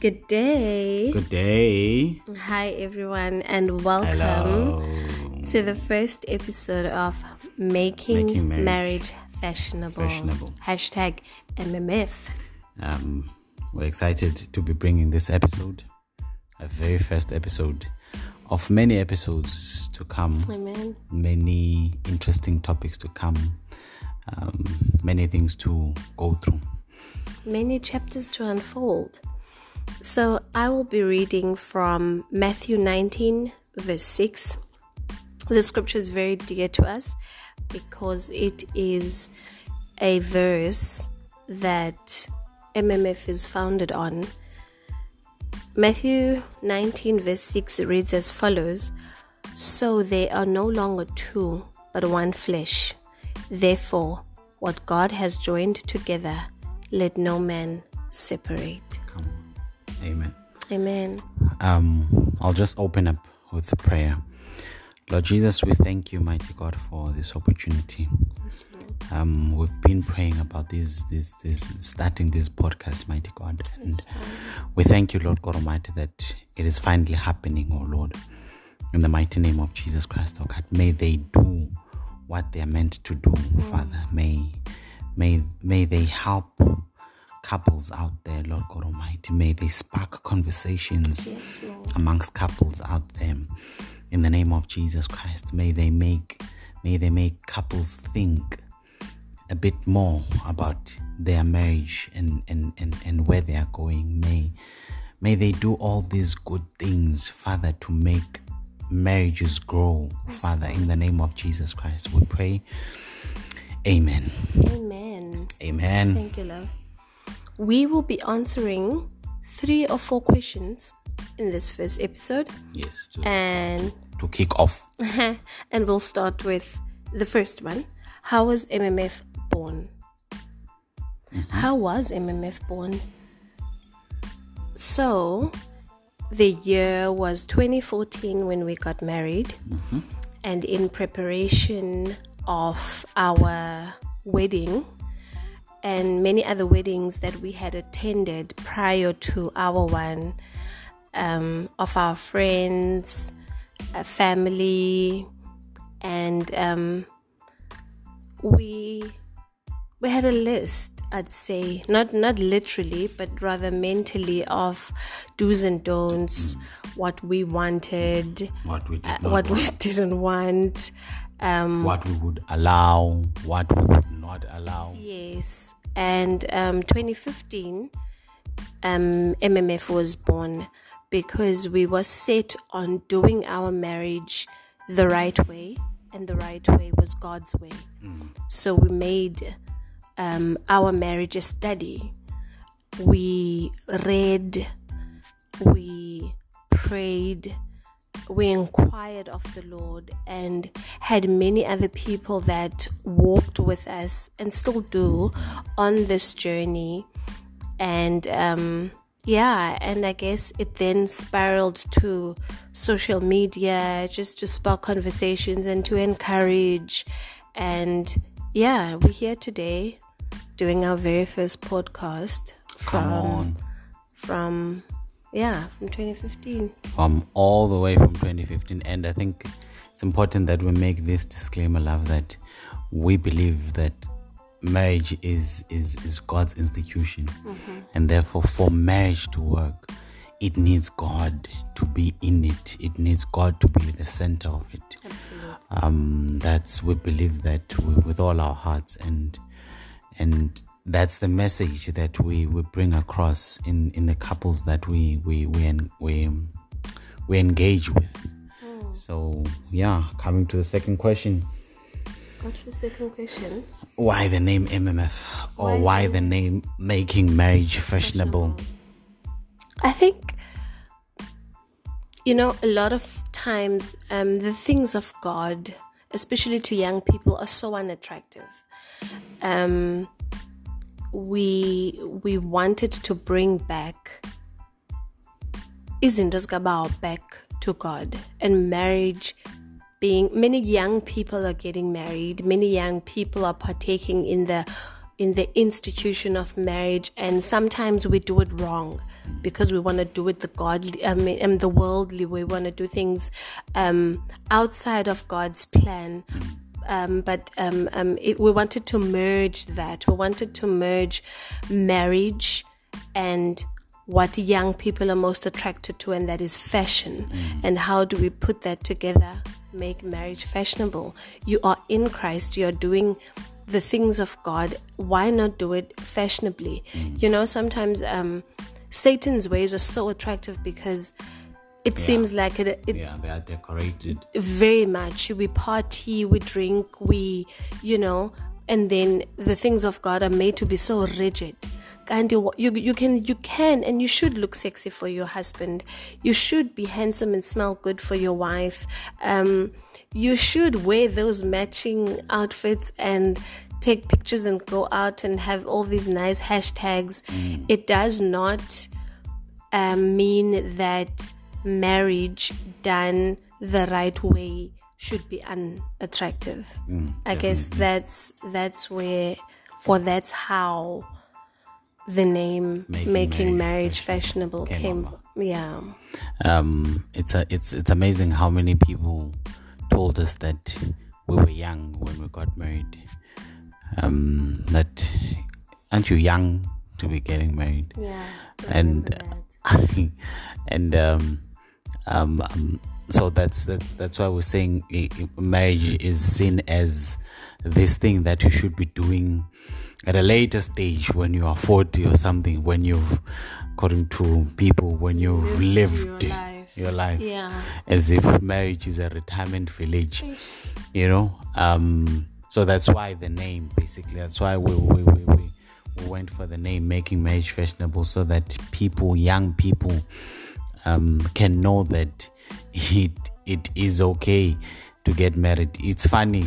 Good day. Good day. Hi, everyone, and welcome to the first episode of Making Marriage Fashionable. Hashtag MMF. We're excited to be bringing this episode, a very first episode of many episodes to come. Amen. Many interesting topics to come. Many things to go through. Many chapters to unfold. So I will be reading from Matthew 19 verse 6. The scripture is very dear to us because it is a verse that MMF is founded on. Matthew 19 verse 6 reads as follows: "So they are no longer two, but one flesh. Therefore, what God has joined together, let no man separate." Come on. Amen. Amen. I'll just open up with prayer. Lord Jesus, we thank you, mighty God, for this opportunity. Yes, Lord. We've been praying about this starting this podcast, mighty God, and we thank you, Lord God Almighty, that it is finally happening, oh Lord, in the mighty name of Jesus Christ, oh God. May they do what they are meant to do, Father. May they help couples out there, Lord God Almighty. May they spark conversations amongst couples out there. In the name of Jesus Christ, may they make couples think a bit more about their marriage and where they are going. May they do all these good things, Father, to make marriages grow, Father. In the name of Jesus Christ, we pray. Amen. Amen. Amen. Thank you, love. We will be answering 3 or 4 questions in this first episode. Yes. To kick off. And we'll start with the first one. How was MMF born? Mm-hmm. How was MMF born? So, the year was 2014 when we got married. Mm-hmm. And in preparation of our wedding and many other weddings that we had attended prior to our one, of our friends, family, and we had a list, I'd say, not literally, but rather mentally, of do's and don'ts, what we wanted, what we didn't want, what we would allow, what we would not allow. Yes. And 2015, MMF was born because we were set on doing our marriage the right way, and the right way was God's way. So we made our marriage a study. We read, we prayed, we inquired of the Lord, and had many other people that walked with us and still do on this journey. And and I guess it then spiraled to social media, just to spark conversations and to encourage. And we're here today doing our very first podcast from 2015. All the way from 2015. And I think it's important that we make this disclaimer, love, that we believe that marriage is God's institution. Mm-hmm. And therefore, for marriage to work, it needs God to be in it. It needs God to be the center of it. Absolutely. We believe that with all our hearts. And that's the message that we bring across in the couples that we engage with. So coming to the second question. What's the second question? Why the name MMF, or why the name Making Marriage Fashionable? I think, a lot of times the things of God, especially to young people, are so unattractive. We wanted to bring back izinto ezigaba back to God, and marriage being, many young people are getting married, many young people are partaking in the in the institution of marriage, and sometimes we do it wrong because we want to do it the godly and the worldly. We want to do things outside of God's plan. We wanted to merge that. We wanted to merge marriage and what young people are most attracted to, and that is fashion. And how do we put that together? Make marriage fashionable. You are in Christ. You are doing the things of God. Why not do it fashionably? You know, sometimes Satan's ways are so attractive because it seems like they are decorated very much. We party, we drink, and then the things of God are made to be so rigid. And you can and you should look sexy for your husband. You should be handsome and smell good for your wife. You should wear those matching outfits and take pictures and go out and have all these nice hashtags. It does not mean that marriage done the right way should be unattractive. I guess that's where, or that's how the name making marriage fashionable came. It's amazing how many people told us that we were young when we got married. That aren't you young to be getting married? So that's why we're saying marriage is seen as this thing that you should be doing at a later stage, when you are 40 or something, when you've, according to people, when you've lived your life. As if marriage is a retirement village, you know. So that's why the name, basically, that's why we went for the name Making Marriage Fashionable, so that people, young people, can know that it is okay to get married. It's funny.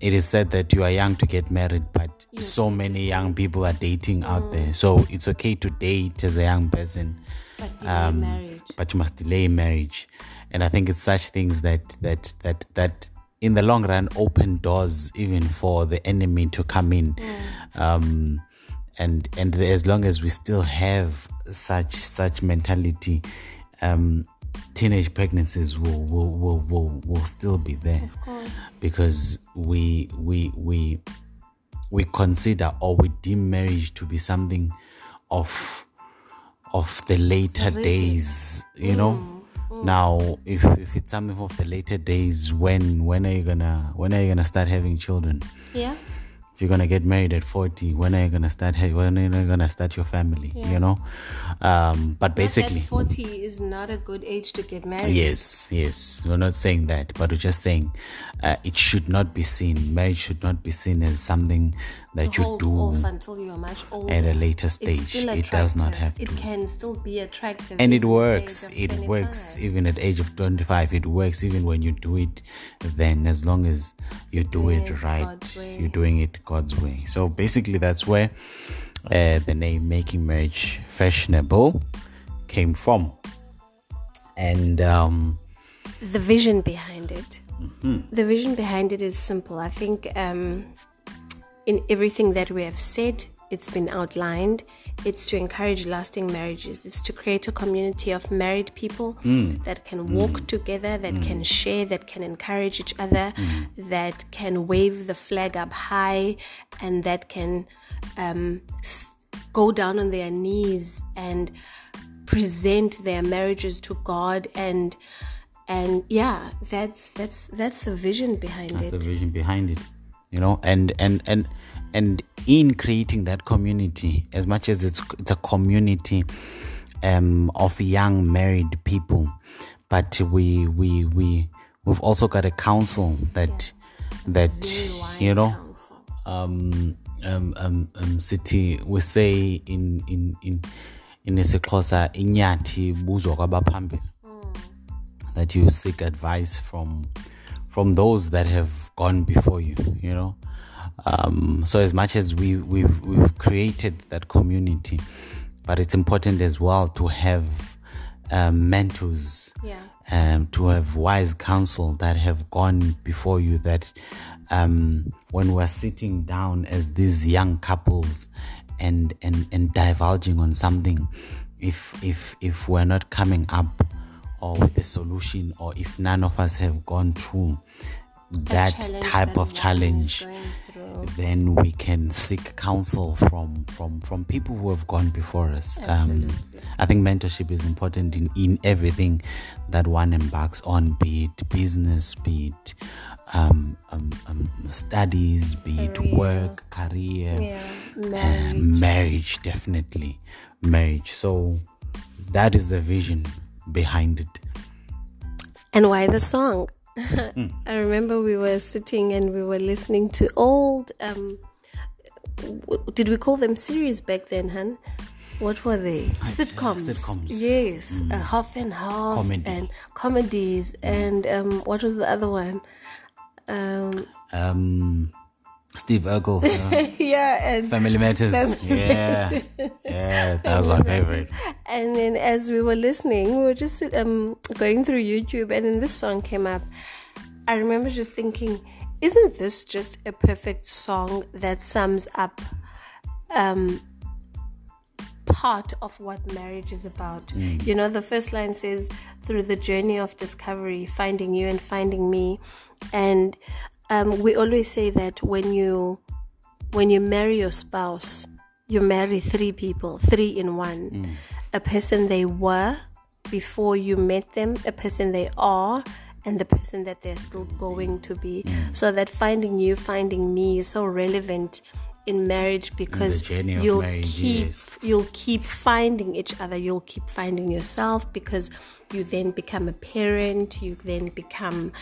It is said that you are young to get married, but so many young people are dating out there. So it's okay to date as a young person, but you must delay marriage. And I think it's such things that in the long run open doors even for the enemy to come in. And as long as we still have such mentality, teenage pregnancies will still be there, of course, because we consider, or we deem, marriage to be something of the later days, you know. Now if it's something of the later days, when are you gonna start having children? If you're gonna get married at 40, when are you gonna start your family? You know, but basically, 40 is not a good age to get married. Yes, we're not saying that, but we're just saying it should not be seen. Marriage should not be seen as something that you do off until you're much older. At a later stage, it does not have to. It can still be attractive, and it works. It works even at age of 25. It works even when you do it. Then, as long as you do it right, you're doing it God's way. So basically, that's where the name Making Marriage Fashionable came from, and the vision behind it. The vision behind it is simple. I think in everything that we have said, it's been outlined. It's to encourage lasting marriages. It's to create a community of married people that can walk together, that can share, that can encourage each other, that can wave the flag up high, and that can go down on their knees and present their marriages to God. And that's the vision behind it. That's the vision behind it. You know, and in creating that community, as much as it's a community of young married people, but we've also got a council that you know, city, we say in isiXhosa, inyathi buzwa kwabaphambili, that you seek advice from those that have gone before you, you know. So as much as we've created that community, but it's important as well to have mentors, to have wise counsel that have gone before you, that when we're sitting down as these young couples and divulging on something, if we're not coming up or with a solution, or if none of us have gone through that type of challenge, then we can seek counsel from people who have gone before us. I think mentorship is important in everything that one embarks on, be it business, be it studies, be it work, career, marriage, definitely marriage. So that is the vision behind it. And why the song? I remember we were sitting and we were listening to old, did we call them series back then, Han? What were they? Sitcoms. Yes, Half and Half, and comedies, and what was the other one? Steve Urkel. And Family Matters. Yeah, that was my favorite. And then as we were listening, we were just going through YouTube, and then this song came up. I remember just thinking, isn't this just a perfect song that sums up part of what marriage is about? You know, the first line says, through the journey of discovery, finding you and finding me. And we always say that when you marry your spouse, you marry three people, three in one. A person they were before you met them, a person they are, and the person that they're still going to be. So that finding you, finding me is so relevant in marriage, because you'll keep finding each other, you'll keep finding yourself, because you then become a parent, you then become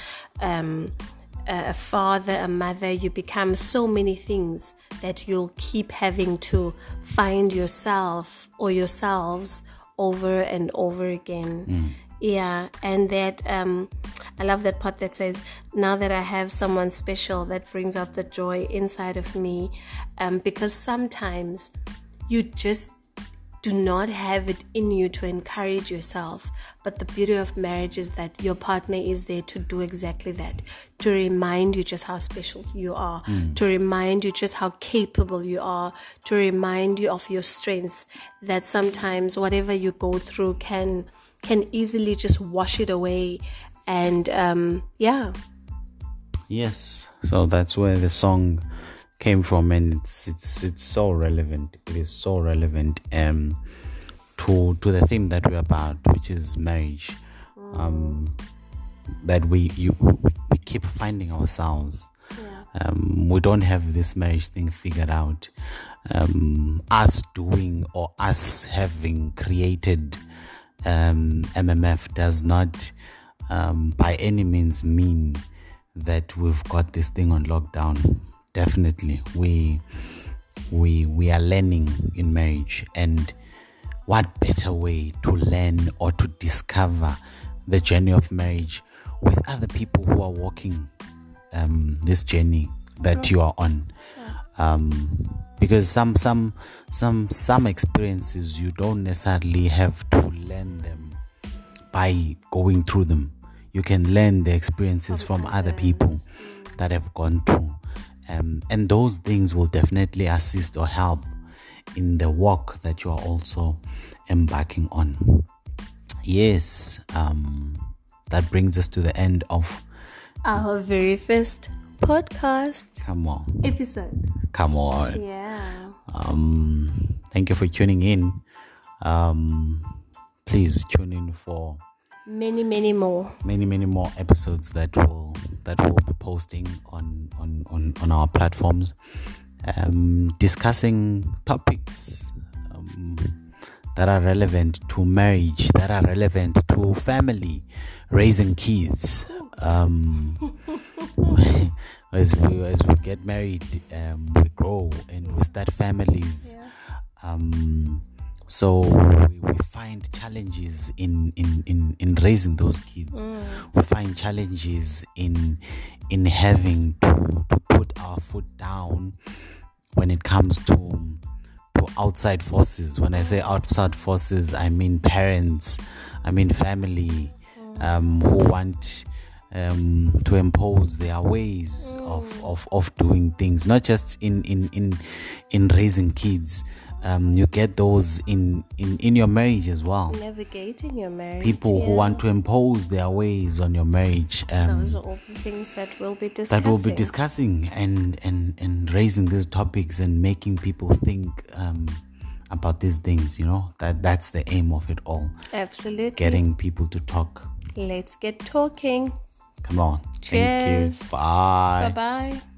a father, a mother, you become so many things that you'll keep having to find yourself or yourselves over and over again. Yeah, and that I love that part that says, now that I have someone special that brings out the joy inside of me, because sometimes you just do not have it in you to encourage yourself. But the beauty of marriage is that your partner is there to do exactly that, to remind you just how special you are, to remind you just how capable you are, to remind you of your strengths, that sometimes whatever you go through can easily just wash it away. And yes, so that's where the song came from, and it's so relevant. It is so relevant to the theme that we're about, which is marriage. That we keep finding ourselves. We don't have this marriage thing figured out. Us doing or us having created MMF does not by any means mean that we've got this thing on lockdown. Definitely, we are learning in marriage, and what better way to learn or to discover the journey of marriage with other people who are walking this journey that you are on? Because some experiences you don't necessarily have to learn them by going through them. You can learn the experiences from other people that have gone through. And those things will definitely assist or help in the walk that you are also embarking on. Yes, that brings us to the end of our very first podcast. Episode. Come on. Yeah. Thank you for tuning in. Please tune in for many more episodes that will be posting on our platforms, discussing topics that are relevant to marriage, that are relevant to family, raising kids, as we get married, we grow and we start families. So we find challenges in raising those kids. We find challenges in having to put our foot down when it comes to outside forces. When I say outside forces, I mean parents, I mean family, who want to impose their ways of doing things, not just in raising kids. You get those in your marriage as well. Navigating your marriage. People who want to impose their ways on your marriage. Those are all the things that we'll be discussing. And raising these topics and making people think about these things, you know. That's the aim of it all. Absolutely. Getting people to talk. Let's get talking. Come on. Cheers. Thank you. Bye. Bye-bye.